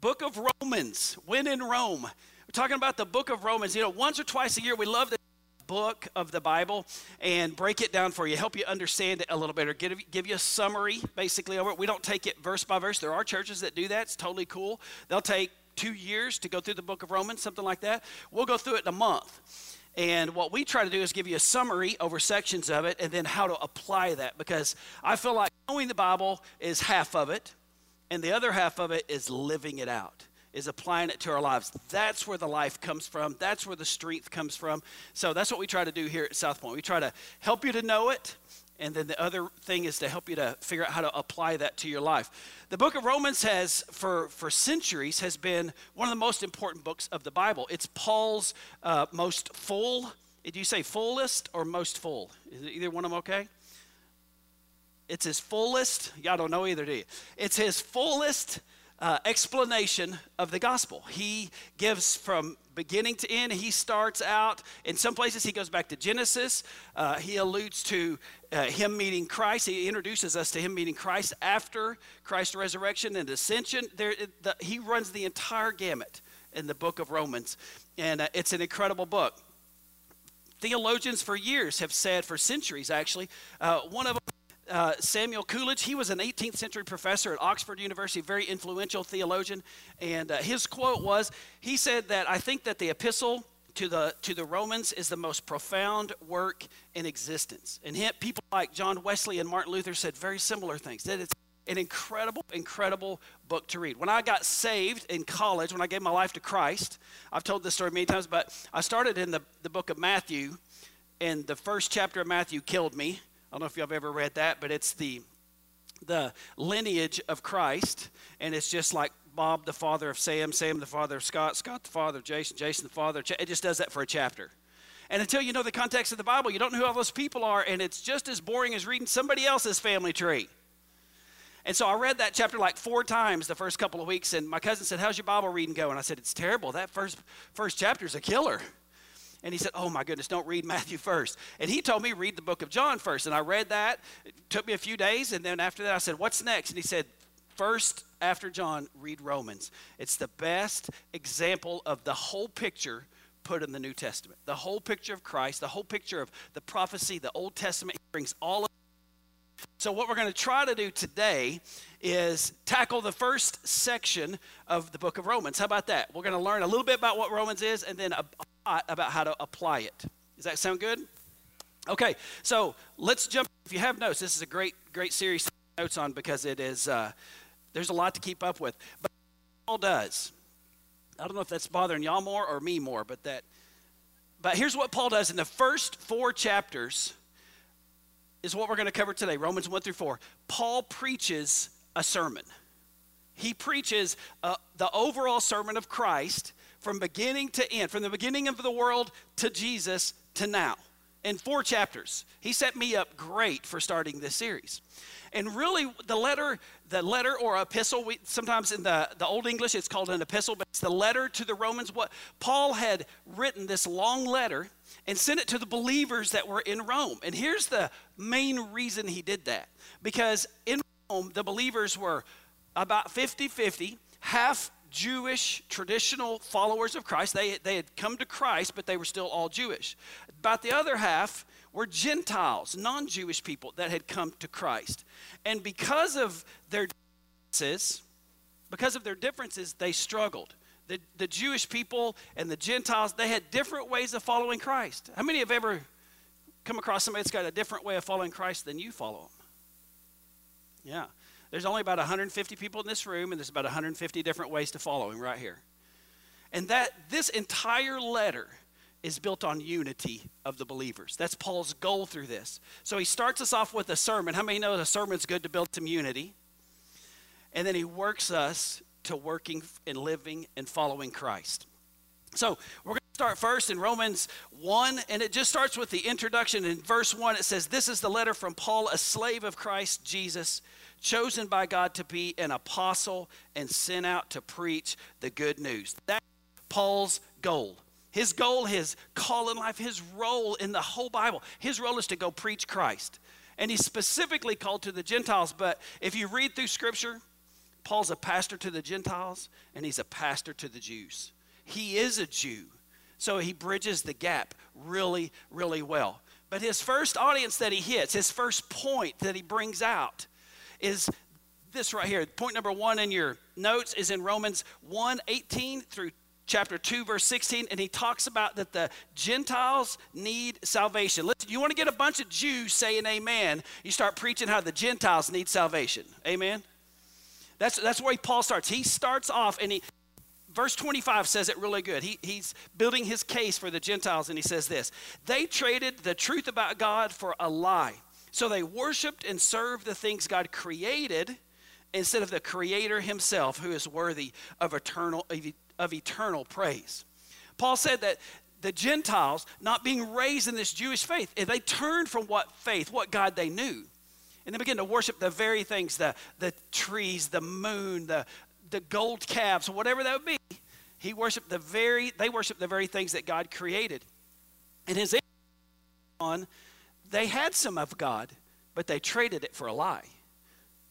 Book of Romans, when in Rome. We're talking about the book of Romans. You know, once or twice a year, we love the book of the Bible and break it down for you, help you understand it a little bit, or give you a summary, basically, over it. We don't take it verse by verse. There are churches that do that. It's totally cool. They'll take 2 years to go through the book of Romans, something like that. We'll go through it in a month. And what we try to do is give you a summary over sections of it and then how to apply that, because I feel like knowing the Bible is half of it, and the other half of it is living it out, is applying it to our lives. That's where the life comes from. That's where the strength comes from. So that's what we try to do here at South Point. We try to help you to know it, and then the other thing is to help you to figure out how to apply that to your life. The book of Romans has, for centuries, has been one of the most important books of the Bible. It's Paul's most full. Did you say fullest or most full? Is either one of them okay? It's his fullest. Y'all don't know either, do you? It's his fullest explanation of the gospel. He gives from beginning to end. He starts out, in some places he goes back to Genesis. He alludes to him meeting Christ. He introduces us to him meeting Christ after Christ's resurrection and ascension. He runs the entire gamut in the book of Romans, and it's an incredible book. Theologians for years have said, for centuries actually, one of them, Samuel Coolidge, he was an 18th century professor at Oxford University, very influential theologian, and his quote was, he said that, "I think that the epistle to the Romans is the most profound work in existence." And yet, people like John Wesley and Martin Luther said very similar things, that it's an incredible, incredible book to read. When I got saved in college, when I gave my life to Christ, I've told this story many times, but I started in the book of Matthew, and the first chapter of Matthew killed me. I don't know if y'all have ever read that, but it's the lineage of Christ, and it's just like Bob the father of Sam, Sam the father of Scott, Scott the father of Jason, Jason the father of it just does that for a chapter. And until you know the context of the Bible, you don't know who all those people are, and it's just as boring as reading somebody else's family tree. And so I read that chapter like 4 times the first couple of weeks, and my cousin said, "How's your Bible reading going?" I said, "It's terrible. That first chapter's a killer." And he said, "Oh my goodness, don't read Matthew first." And he told me, "Read the book of John first." And I read that. It took me a few days. And then after that, I said, "What's next?" And he said, "First, after John, read Romans. It's the best example of the whole picture put in the New Testament. The whole picture of Christ, the whole picture of the prophecy, the Old Testament brings all of it." So what we're going to try to do today is tackle the first section of the book of Romans. How about that? We're going to learn a little bit about what Romans is, and then about how to apply it. Does that sound good? Okay, so let's jump. If you have notes, this is a great series to have notes on, because it is, there's a lot to keep up with. But Paul does. I don't know if that's bothering y'all more or me more, but here's what Paul does in the first 4 chapters is what we're going to cover today, Romans 1 through 4. Paul preaches a sermon. He preaches the overall sermon of Christ from beginning to end, from the beginning of the world to Jesus to now, in 4 chapters. He set me up great for starting this series. And really, the letter or epistle, sometimes in the Old English it's called an epistle, but it's the letter to the Romans. What Paul had written this long letter and sent it to the believers that were in Rome. And here's the main reason he did that. Because in Rome, the believers were about 50-50, half Jewish traditional followers of Christ. They had come to Christ, but they were still all Jewish. About the other half were Gentiles, non-Jewish people that had come to Christ. And because of their differences, they struggled. The Jewish people and the Gentiles, they had different ways of following Christ. How many have ever come across somebody that's got a different way of following Christ than you follow him? Yeah. There's only about 150 people in this room, and there's about 150 different ways to follow him right here. And this entire letter is built on unity of the believers. That's Paul's goal through this. So he starts us off with a sermon. How many know that a sermon's good to build some unity? And then he works us to working and living and following Christ. So we're going to start first in Romans 1, and it just starts with the introduction. In verse 1, it says, "This is the letter from Paul, a slave of Christ Jesus, chosen by God to be an apostle and sent out to preach the good news." That's Paul's goal. His goal, his call in life, his role in the whole Bible, his role is to go preach Christ. And he's specifically called to the Gentiles, but if you read through Scripture, Paul's a pastor to the Gentiles, and he's a pastor to the Jews. He is a Jew, so he bridges the gap really, really well. But his first audience that he hits, his first point that he brings out is this right here. Point number one in your notes is in Romans 1:18 through chapter 2, verse 16, and he talks about that the Gentiles need salvation. Listen, you want to get a bunch of Jews saying amen, you start preaching how the Gentiles need salvation. Amen? That's where Paul starts. He starts off, and verse 25 says it really good. He's building his case for the Gentiles, and he says this: they traded the truth about God for a lie, so they worshiped and served the things God created instead of the Creator himself, who is worthy of eternal praise. Paul said that the Gentiles, not being raised in this Jewish faith, they turned from what faith, what God they knew, and they began to worship the very things, the trees, the moon, the gold calves, whatever that would be. They worshiped the very things that God created. And his answer on, they had some of God, but they traded it for a lie.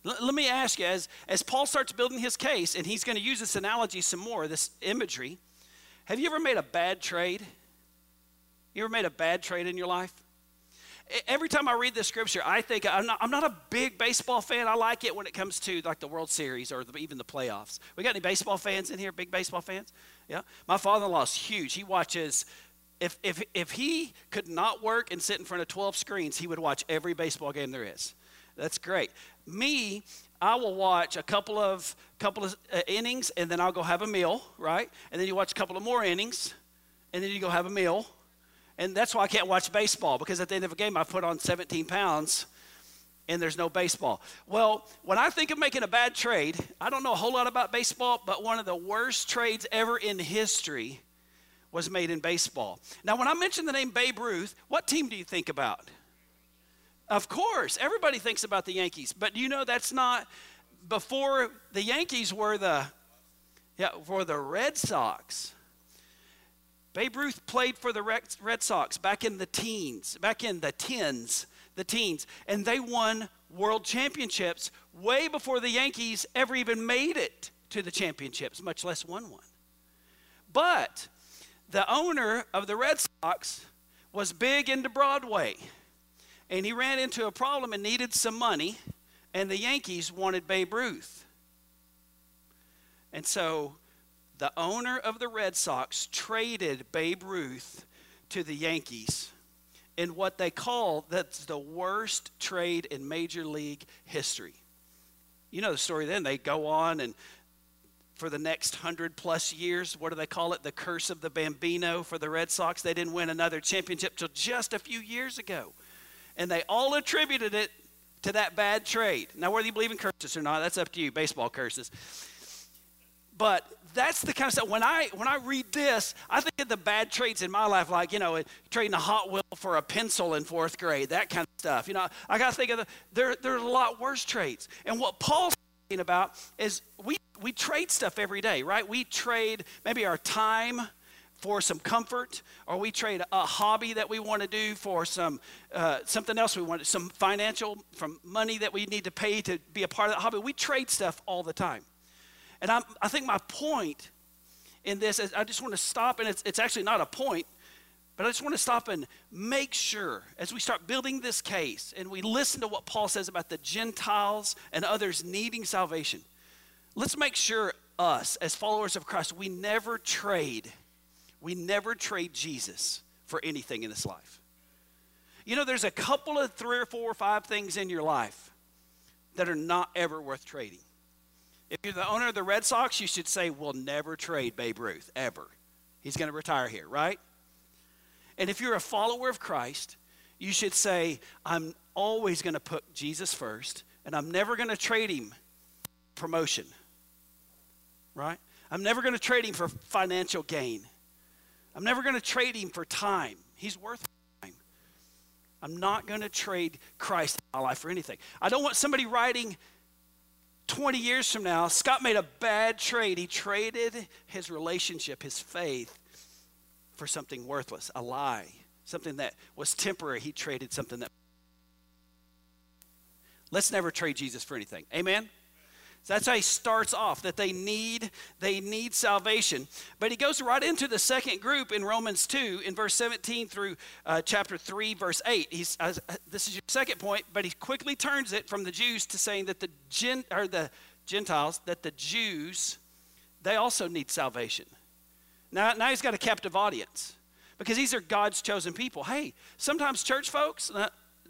Let me ask you, as Paul starts building his case, and he's going to use this analogy some more, this imagery, have you ever made a bad trade? You ever made a bad trade in your life? Every time I read this scripture, I think, I'm not a big baseball fan. I like it when it comes to like the World Series or even the playoffs. We got any baseball fans in here, big baseball fans? Yeah. My father-in-law is huge. He watches, if he could not work and sit in front of 12 screens, he would watch every baseball game there is. That's great. Me, I will watch a couple of innings, and then I'll go have a meal, right? And then you watch a couple of more innings, and then you go have a meal. And that's why I can't watch baseball, because at the end of a game, I put on 17 pounds, and there's no baseball. Well, when I think of making a bad trade, I don't know a whole lot about baseball, but one of the worst trades ever in history was made in baseball. Now, when I mention the name Babe Ruth, what team do you think about? Of course, everybody thinks about the Yankees, but you know that's not, before the Yankees were the Red Sox. Babe Ruth played for the Red Sox back in the teens, and they won world championships way before the Yankees ever even made it to the championships, much less won one. But the owner of the Red Sox was big into Broadway, and he ran into a problem and needed some money, and the Yankees wanted Babe Ruth. And so the owner of the Red Sox traded Babe Ruth to the Yankees in what they call, that's the worst trade in Major League history. You know the story then. They go on, and for the next 100+ years, what do they call it? The curse of the Bambino for the Red Sox. They didn't win another championship till just a few years ago. And they all attributed it to that bad trade. Now, whether you believe in curses or not, that's up to you, baseball curses. But that's the kind of stuff, when I read this, I think of the bad trades in my life, like, you know, trading a Hot Wheel for a pencil in 4th grade, that kind of stuff. You know, I got to think of there's a lot worse trades. And what Paul's talking about is we trade stuff every day, right? We trade maybe our time for some comfort, or we trade a hobby that we want to do for some something else we want, some financial, from money that we need to pay to be a part of that hobby. We trade stuff all the time. And I think my point in this is, I just want to stop, and it's actually not a point, but I just want to stop and make sure, as we start building this case and we listen to what Paul says about the Gentiles and others needing salvation, let's make sure us, as followers of Christ, we never trade Jesus for anything in this life. You know, there's a couple of 3 or 4 or 5 things in your life that are not ever worth trading. If you're the owner of the Red Sox, you should say, we'll never trade Babe Ruth, ever. He's going to retire here, right? And if you're a follower of Christ, you should say, I'm always going to put Jesus first, and I'm never going to trade him for promotion, right? I'm never going to trade him for financial gain. I'm never going to trade him for time. He's worth time. I'm not going to trade Christ in my life for anything. I don't want somebody writing 20 years from now, Scott made a bad trade. He traded his relationship, his faith, for something worthless, a lie, something that was temporary. He traded something that. Let's never trade Jesus for anything. Amen? So that's how he starts off, that they need salvation. But he goes right into the second group in Romans 2 in verse 17 through chapter 3, verse 8. This is your second point, but he quickly turns it from the Jews to saying that the Jews, they also need salvation. Now he's got a captive audience because these are God's chosen people. Hey, sometimes church folks,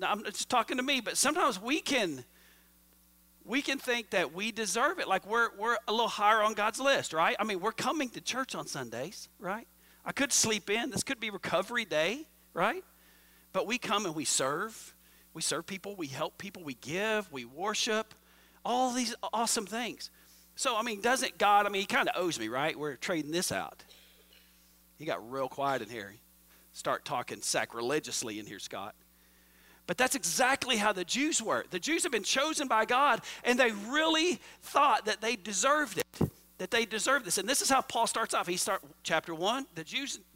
I'm just talking to me, but sometimes we can think that we deserve it. Like we're a little higher on God's list, right? I mean, we're coming to church on Sundays, right? I could sleep in. This could be recovery day, right? But we come and we serve. We serve people. We help people. We give. We worship. All these awesome things. So, I mean, doesn't God, I mean, he kind of owes me, right? We're trading this out. He got real quiet in here. Start talking sacrilegiously in here, Scott. But that's exactly how the Jews were. The Jews have been chosen by God, and they really thought that they deserved it, that they deserved this. And this is how Paul starts off. He starts chapter 1,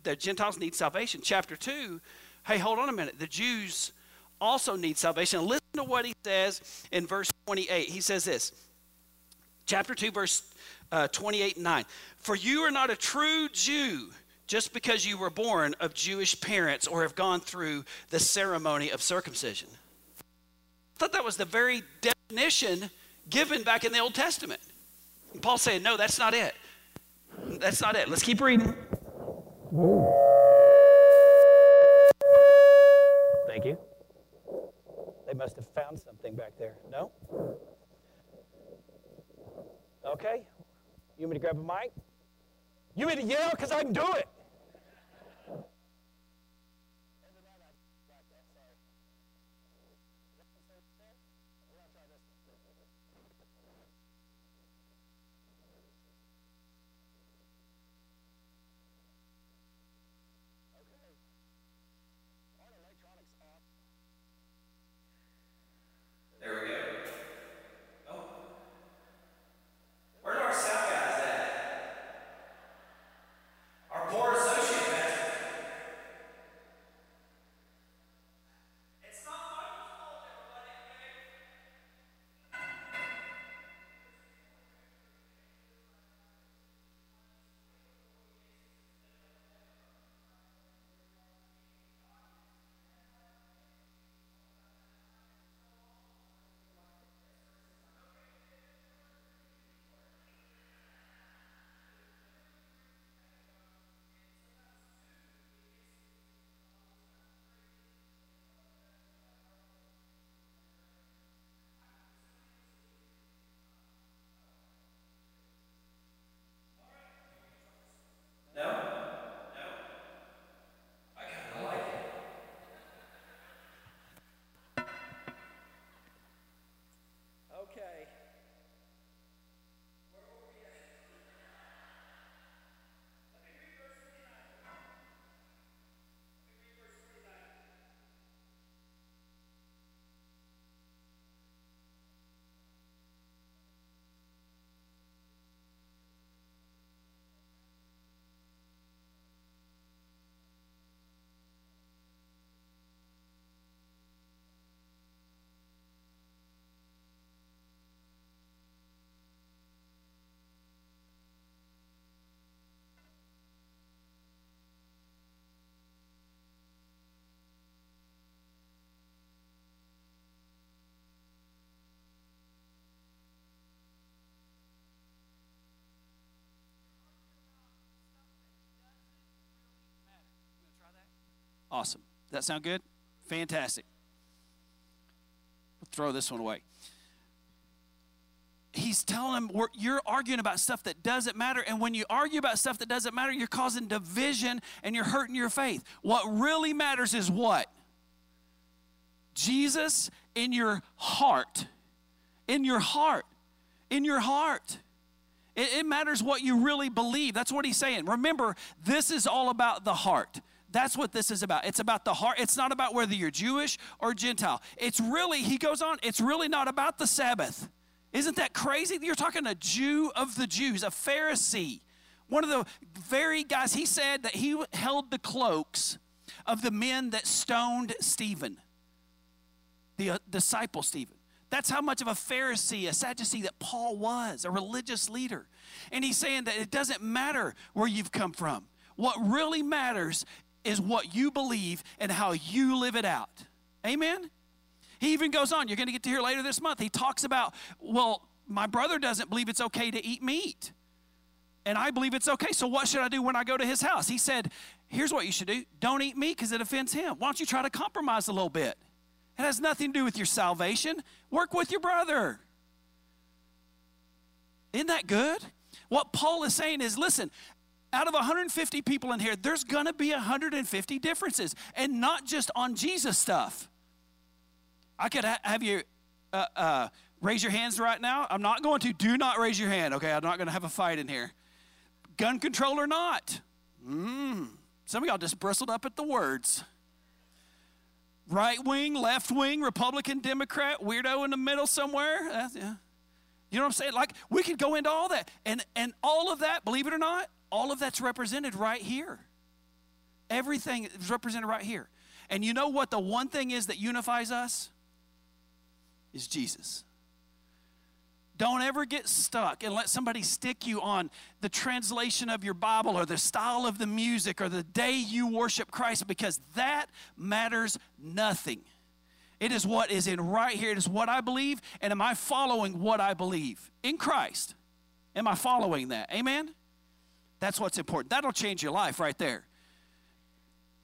the Gentiles need salvation. Chapter 2, hey, hold on a minute. The Jews also need salvation. Listen to what he says in verse 28. He says this, chapter 2, verse 28 and 9. For you are not a true Jew just because you were born of Jewish parents or have gone through the ceremony of circumcision. I thought that was the very definition given back in the Old Testament. And Paul said, no, that's not it. That's not it. Let's keep reading. Thank you. They must have found something back there. No? Okay. You want me to grab a mic? You want me to yell? Because I can do it. Awesome. Does that sound good? Fantastic. We'll throw this one away. He's telling them, you're arguing about stuff that doesn't matter, and when you argue about stuff that doesn't matter, you're causing division and you're hurting your faith. What really matters is what? Jesus in your heart. In your heart. In your heart. It matters what you really believe. That's what he's saying. Remember, this is all about the heart. That's what this is about. It's about the heart. It's not about whether you're Jewish or Gentile. It's really, he goes on, it's really not about the Sabbath. Isn't that crazy? You're talking a Jew of the Jews, a Pharisee. One of the very guys, he said that he held the cloaks of the men that stoned Stephen, the disciple Stephen. That's how much of a Pharisee, a Sadducee that Paul was, a religious leader. And he's saying that it doesn't matter where you've come from. What really matters is what you believe and how you live it out. Amen? He even goes on. You're going to get to hear later this month. He talks about, well, my brother doesn't believe it's okay to eat meat. And I believe it's okay, so what should I do when I go to his house? He said, here's what you should do. Don't eat meat because it offends him. Why don't you try to compromise a little bit? It has nothing to do with your salvation. Work with your brother. Isn't that good? What Paul is saying is, listen, out of 150 people in here, there's going to be 150 differences, and not just on Jesus stuff. I could have you raise your hands right now. I'm not going to. Do not raise your hand, okay? I'm not going to have a fight in here. Gun control or not. Some of y'all just bristled up at the words. Right wing, left wing, Republican, Democrat, weirdo in the middle somewhere. Yeah. You know what I'm saying? Like, we could go into all that. And all of that, believe it or not, all of that's represented right here. Everything is represented right here. And you know what the one thing is that unifies us? Is Jesus. Don't ever get stuck and let somebody stick you on the translation of your Bible or the style of the music or the day you worship Christ, because that matters nothing. It is what is in right here. It is what I believe, and am I following what I believe in Christ? Am I following that? Amen? That's what's important. That'll change your life right there.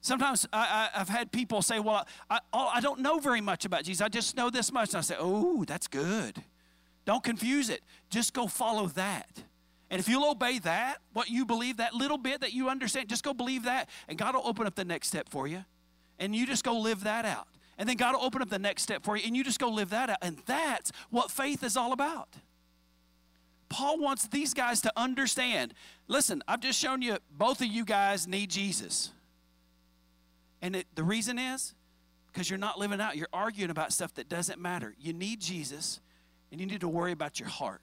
Sometimes I've had people say, well, I don't know very much about Jesus. I just know this much. And I say, oh, that's good. Don't confuse it. Just go follow that. And if you'll obey that, what you believe, that little bit that you understand, just go believe that. And God will open up the next step for you. And you just go live that out. And then God will open up the next step for you. And you just go live that out. And that's what faith is all about. Paul wants these guys to understand. Listen, I've just shown you, both of you guys need Jesus. And the reason is because you're not living out. You're arguing about stuff that doesn't matter. You need Jesus. And you need to worry about your heart.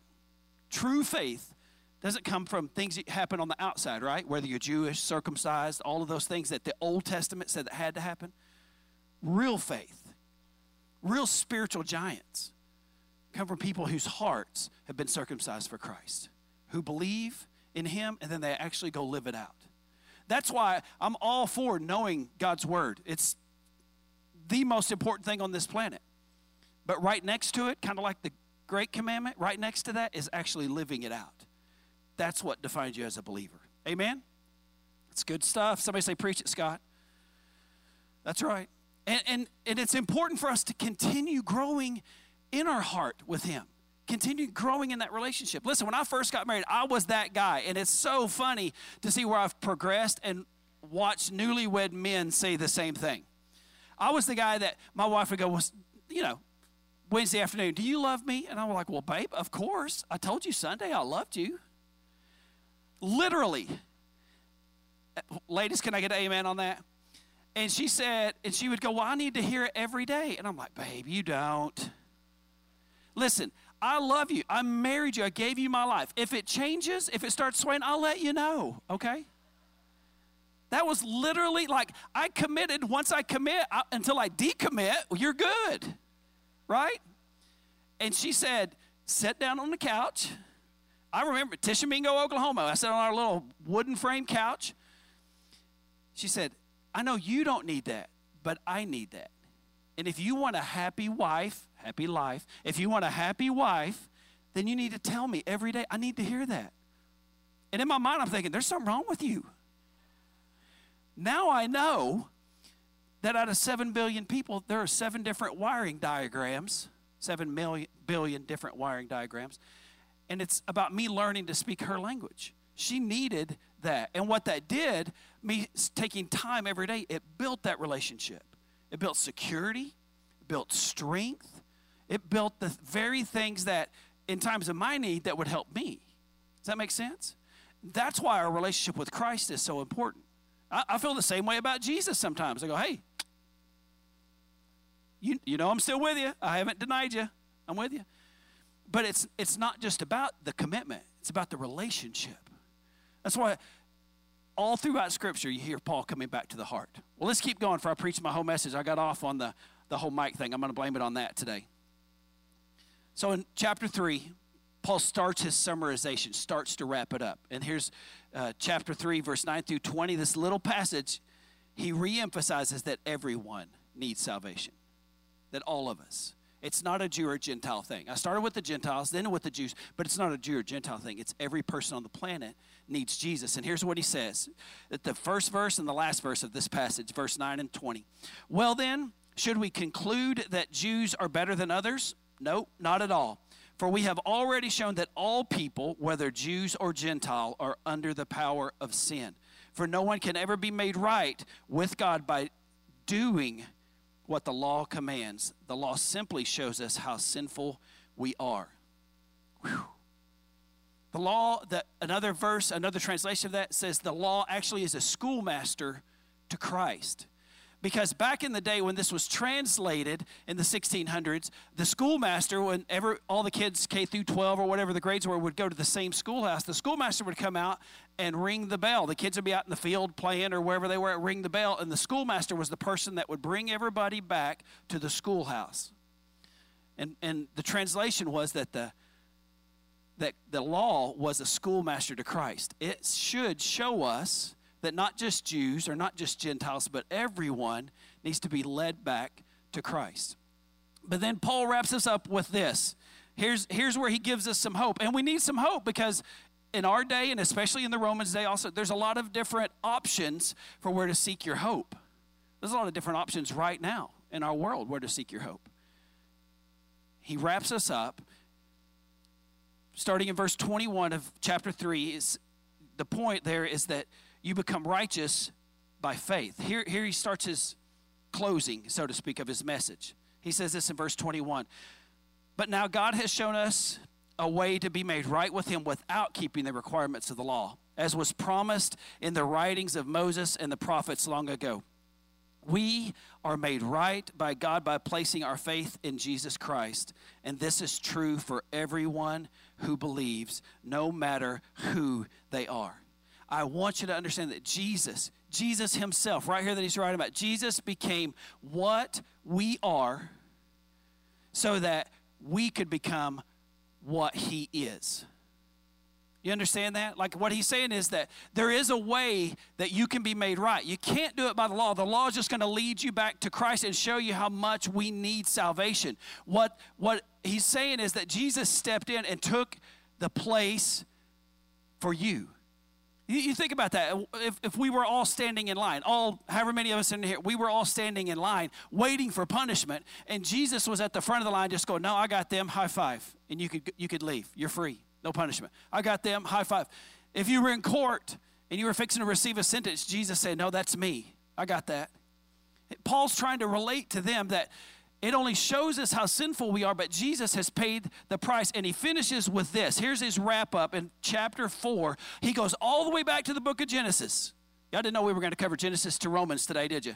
True faith doesn't come from things that happen on the outside, right? Whether you're Jewish, circumcised, all of those things that the Old Testament said that had to happen. Real faith, real spiritual giants come from people whose hearts have been circumcised for Christ, who believe in him, and then they actually go live it out. That's why I'm all for knowing God's word. It's the most important thing on this planet. But right next to it, kind of like the Great Commandment, right next to that is actually living it out. That's what defines you as a believer. Amen? It's good stuff. Somebody say, preach it, Scott. That's right. And it's important for us to continue growing in our heart with him. Continue growing in that relationship. Listen, when I first got married, I was that guy. And it's so funny to see where I've progressed and watch newlywed men say the same thing. I was the guy that my wife would go, well, you know, Wednesday afternoon, do you love me? And I'm like, well, babe, of course. I told you Sunday I loved you. Literally. Ladies, can I get an amen on that? And she said, and she would go, well, I need to hear it every day. And I'm like, babe, you don't. Listen, I love you. I married you. I gave you my life. If it changes, if it starts swaying, I'll let you know, okay? That was literally like I committed. Once I commit, until I decommit, you're good. Right? And she said, sit down on the couch. I remember Tishamingo, Oklahoma. I sat on our little wooden frame couch. She said, I know you don't need that, but I need that. And if you want a happy wife, happy life, if you want a happy wife, then you need to tell me every day. I need to hear that. And in my mind, I'm thinking, there's something wrong with you. Now I know that out of 7 billion people, there are 7 different wiring diagrams, 7 billion different wiring diagrams. And it's about me learning to speak her language. She needed that. And what that did, me taking time every day, it built that relationship. It built security. It built strength. It built the very things that in times of my need that would help me. Does that make sense? That's why our relationship with Christ is so important. I feel the same way about Jesus sometimes. I go, hey, you know I'm still with you. I haven't denied you. I'm with you. But it's not just about the commitment. It's about the relationship. That's why all throughout Scripture you hear Paul coming back to the heart. Well, let's keep going before I preach my whole message. I got off on the whole mic thing. I'm going to blame it on that today. So in chapter 3, Paul starts his summarization, starts to wrap it up. And here's chapter 3, verse 9 through 20. This little passage, he reemphasizes that everyone needs salvation, that all of us. It's not a Jew or Gentile thing. I started with the Gentiles, then with the Jews, but it's not a Jew or Gentile thing. It's every person on the planet needs Jesus. And here's what he says at the first verse and the last verse of this passage, verse 9 and 20. Well then, should we conclude that Jews are better than others? No, not at all. For we have already shown that all people, whether Jews or Gentile, are under the power of sin. For no one can ever be made right with God by doing what the law commands. The law simply shows us how sinful we are. Whew. The law, another verse, another translation of that says the law actually is a schoolmaster to Christ. Because back in the day when this was translated in the 1600s, the schoolmaster, whenever all the kids K through 12 or whatever the grades were would go to the same schoolhouse, the schoolmaster would come out and ring the bell. The kids would be out in the field playing or wherever they were at, ring the bell, and the schoolmaster was the person that would bring everybody back to the schoolhouse. And the translation was that the law was a schoolmaster to Christ. It should show us that not just Jews or not just Gentiles, but everyone needs to be led back to Christ. But then Paul wraps us up with this. Here's where he gives us some hope. And we need some hope because in our day, and especially in the Romans day also, there's a lot of different options for where to seek your hope. There's a lot of different options right now in our world where to seek your hope. He wraps us up. Starting in verse 21 of chapter 3, is the point there is that you become righteous by faith. Here he starts his closing, so to speak, of his message. He says this in verse 21. But now God has shown us a way to be made right with him without keeping the requirements of the law, as was promised in the writings of Moses and the prophets long ago. We are made right by God by placing our faith in Jesus Christ. And this is true for everyone who believes, no matter who they are. I want you to understand that Jesus himself, right here that he's writing about, Jesus became what we are so that we could become what he is. You understand that? Like what he's saying is that there is a way that you can be made right. You can't do it by the law. The law is just going to lead you back to Christ and show you how much we need salvation. What he's saying is that Jesus stepped in and took the place for you. You think about that. If we were all standing in line, however many of us in here, we were all standing in line waiting for punishment, and Jesus was at the front of the line just going, no, I got them, high five, and you could leave. You're free, no punishment. I got them, high five. If you were in court and you were fixing to receive a sentence, Jesus said, no, that's me. I got that. Paul's trying to relate to them that it only shows us how sinful we are, but Jesus has paid the price, and he finishes with this. Here's his wrap-up in chapter 4. He goes all the way back to the book of Genesis. Y'all didn't know we were going to cover Genesis to Romans today, did you?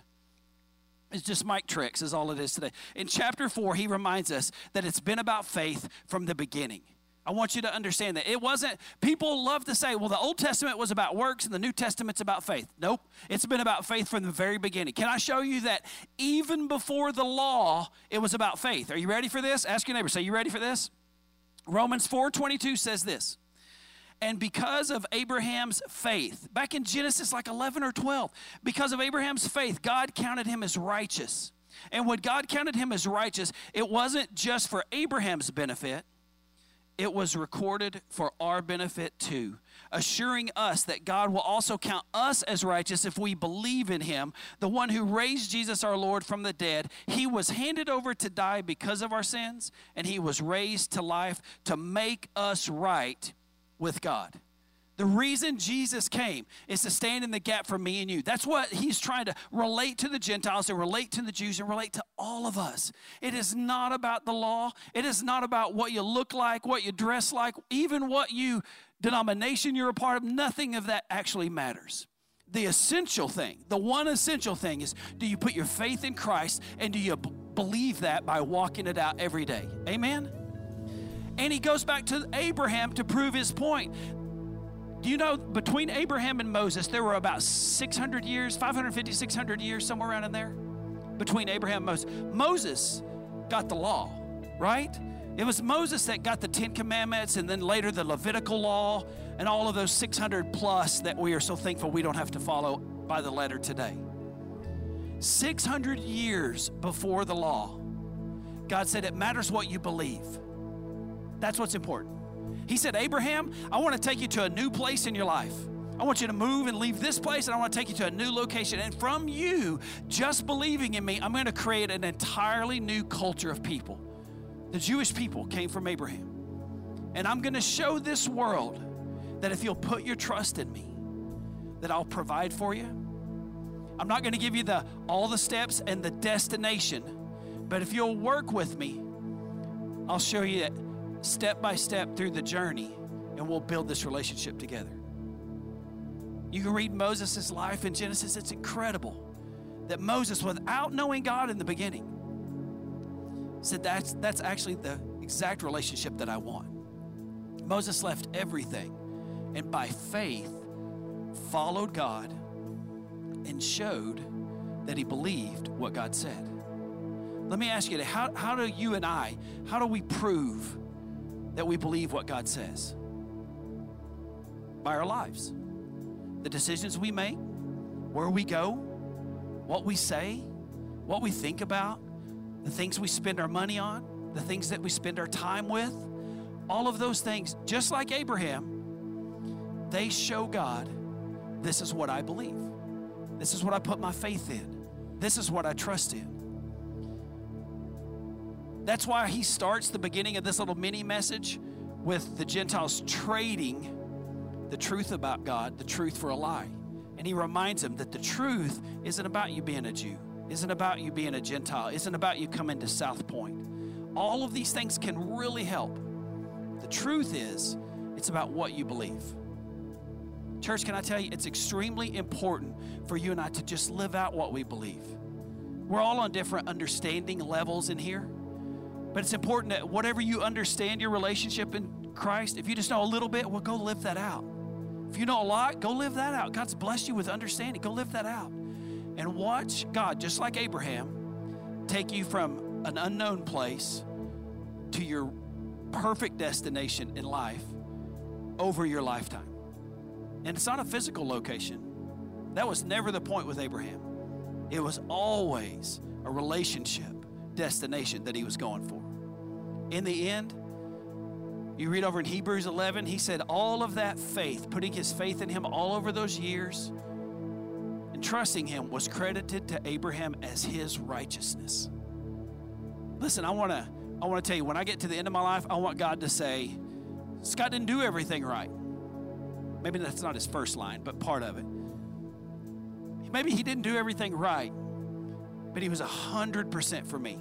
It's just mic tricks is all it is today. In chapter 4, he reminds us that it's been about faith from the beginning. I want you to understand that. It wasn't, people love to say, well, the Old Testament was about works and the New Testament's about faith. Nope, it's been about faith from the very beginning. Can I show you that even before the law, it was about faith? Are you ready for this? Ask your neighbor, say, you ready for this? Romans 4:22 says this, and because of Abraham's faith, back in Genesis like 11 or 12, because of Abraham's faith, God counted him as righteous. And when God counted him as righteous, it wasn't just for Abraham's benefit. It was recorded for our benefit too, assuring us that God will also count us as righteous if we believe in him, the one who raised Jesus our Lord from the dead. He was handed over to die because of our sins, and he was raised to life to make us right with God. The reason Jesus came is to stand in the gap for me and you. That's what he's trying to relate to the Gentiles and relate to the Jews and relate to all of us. It is not about the law. It is not about what you look like, what you dress like, even what denomination you're a part of. Nothing of that actually matters. The essential thing, the one essential thing is, do you put your faith in Christ and do you believe that by walking it out every day? Amen? And he goes back to Abraham to prove his point. Do you know between Abraham and Moses, there were about 600 years, 550, 600 years, somewhere around in there, between Abraham and Moses. Moses got the law, right? It was Moses that got the 10 Commandments and then later the Levitical law and all of those 600 plus that we are so thankful we don't have to follow by the letter today. 600 years before the law, God said, it matters what you believe. That's what's important. He said, Abraham, I want to take you to a new place in your life. I want you to move and leave this place, and I want to take you to a new location. And from you just believing in me, I'm going to create an entirely new culture of people. The Jewish people came from Abraham. And I'm going to show this world that if you'll put your trust in me, that I'll provide for you. I'm not going to give you all the steps and the destination, but if you'll work with me, I'll show you that step by step through the journey, and we'll build this relationship together. You can read Moses' life in Genesis. It's incredible that Moses, without knowing God in the beginning, said that's actually the exact relationship that I want. Moses left everything and by faith followed God and showed that he believed what God said. Let me ask you, how do you and I, how do we prove that we believe what God says? By our lives. The decisions we make, where we go, what we say, what we think about, the things we spend our money on, the things that we spend our time with, all of those things, just like Abraham, they show God, this is what I believe. This is what I put my faith in. This is what I trust in. That's why he starts the beginning of this little mini message with the Gentiles trading the truth about God, the truth for a lie. And he reminds them that the truth isn't about you being a Jew, isn't about you being a Gentile, isn't about you coming to South Point. All of these things can really help. The truth is, it's about what you believe. Church, can I tell you, it's extremely important for you and I to just live out what we believe. We're all on different understanding levels in here, but it's important that whatever you understand your relationship in Christ, if you just know a little bit, well, go live that out. If you know a lot, go live that out. God's blessed you with understanding. Go live that out. And watch God, just like Abraham, take you from an unknown place to your perfect destination in life over your lifetime. And it's not a physical location. That was never the point with Abraham. It was always a relationship destination that he was going for. In the end, you read over in Hebrews 11, he said all of that faith, putting his faith in him all over those years and trusting him, was credited to Abraham as his righteousness. Listen, I want to tell you, when I get to the end of my life, I want God to say, Scott didn't do everything right. Maybe that's not his first line, but part of it. Maybe he didn't do everything right, but he was 100% for me.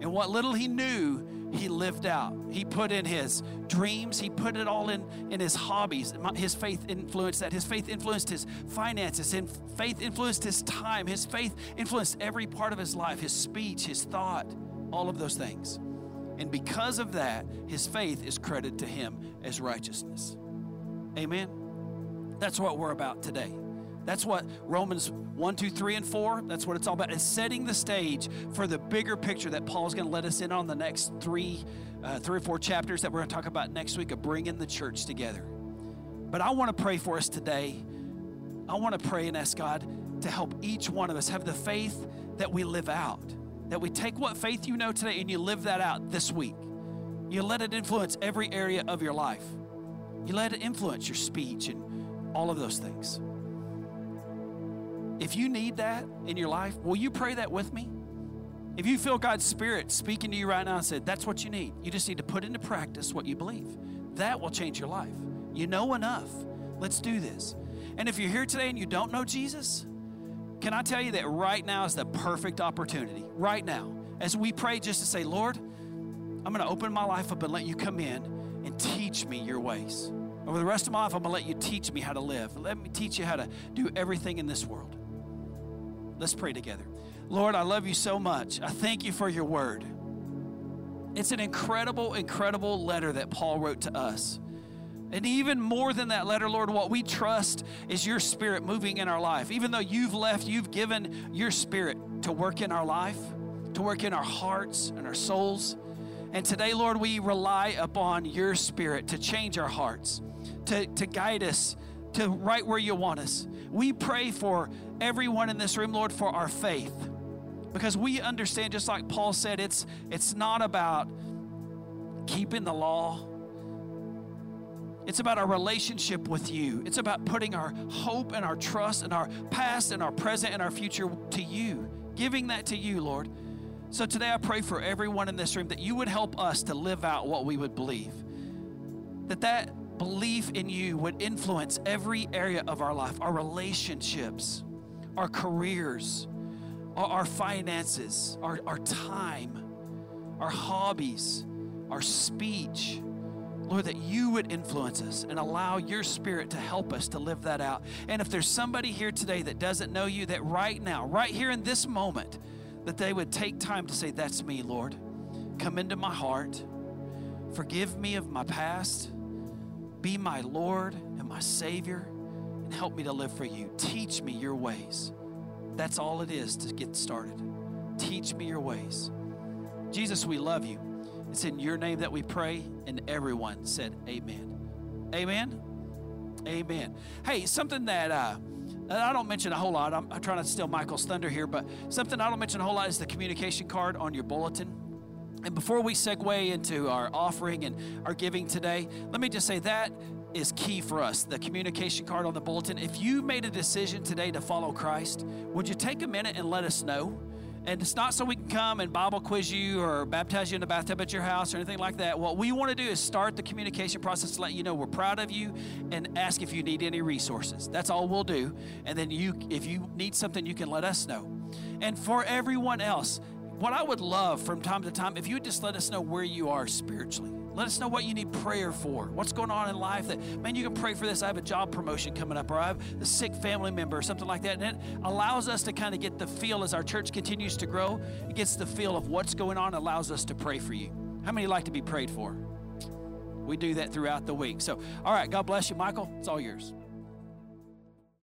And what little he knew, he lived out. He put in his dreams. He put it all in his hobbies. His faith influenced that. His faith influenced his finances. His faith influenced his time. His faith influenced every part of his life, his speech, his thought, all of those things. And because of that, his faith is credited to him as righteousness. Amen? That's what we're about today. That's what Romans 1, 2, 3, and 4, that's what it's all about. It's setting the stage for the bigger picture that Paul's going to let us in on the next three or four chapters that we're going to talk about next week of bringing the church together. But I want to pray for us today. I want to pray and ask God to help each one of us have the faith that we live out, that we take what faith you know today and you live that out this week. You let it influence every area of your life. You let it influence your speech and all of those things. If you need that in your life, will you pray that with me? If you feel God's Spirit speaking to you right now and said, that's what you need. You just need to put into practice what you believe. That will change your life. You know enough. Let's do this. And if you're here today and you don't know Jesus, can I tell you that right now is the perfect opportunity? Right now, as we pray just to say, Lord, I'm going to open my life up and let you come in and teach me your ways. Over the rest of my life, I'm going to let you teach me how to live. Let me teach you how to do everything in this world. Let's pray together. Lord, I love you so much. I thank you for your word. It's an incredible, incredible letter that Paul wrote to us. And even more than that letter, Lord, what we trust is your Spirit moving in our life. Even though you've left, you've given your Spirit to work in our life, to work in our hearts and our souls. And today, Lord, we rely upon your Spirit to change our hearts, to guide us to right where you want us. We pray for everyone in this room, Lord, for our faith, because we understand, just like Paul said, it's not about keeping the law. It's about our relationship with you. It's about putting our hope and our trust and our past and our present and our future to you, giving that to you, Lord. So today I pray for everyone in this room that you would help us to live out what we would believe, that belief in you would influence every area of our life, our relationships, our careers, our finances, our time, our hobbies, our speech. Lord, that you would influence us and allow your Spirit to help us to live that out. And if there's somebody here today that doesn't know you, that right now, right here in this moment, that they would take time to say, that's me, Lord. Come into my heart. Forgive me of my past. Be my Lord and my Savior, and help me to live for you. Teach me your ways. That's all it is to get started. Teach me your ways. Jesus, we love you. It's in your name that we pray, and everyone said amen. Amen? Amen. Hey, something that I don't mention a whole lot, I'm trying to steal Michael's thunder here, but something I don't mention a whole lot is the communication card on your bulletin. And before we segue into our offering and our giving today, let me just say that is key for us, the communication card on the bulletin. If you made a decision today to follow Christ, would you take a minute and let us know? And it's not so we can come and Bible quiz you or baptize you in the bathtub at your house or anything like that. What we want to do is start the communication process to let you know we're proud of you and ask if you need any resources. That's all we'll do. And then if you need something, you can let us know. And for everyone else, what I would love from time to time, if you would just let us know where you are spiritually. Let us know what you need prayer for, what's going on in life that, man, you can pray for this. I have a job promotion coming up, or I have a sick family member or something like that. And it allows us to kind of get the feel as our church continues to grow. It gets the feel of what's going on, allows us to pray for you. How many like to be prayed for? We do that throughout the week. So, all right, God bless you, Michael. It's all yours.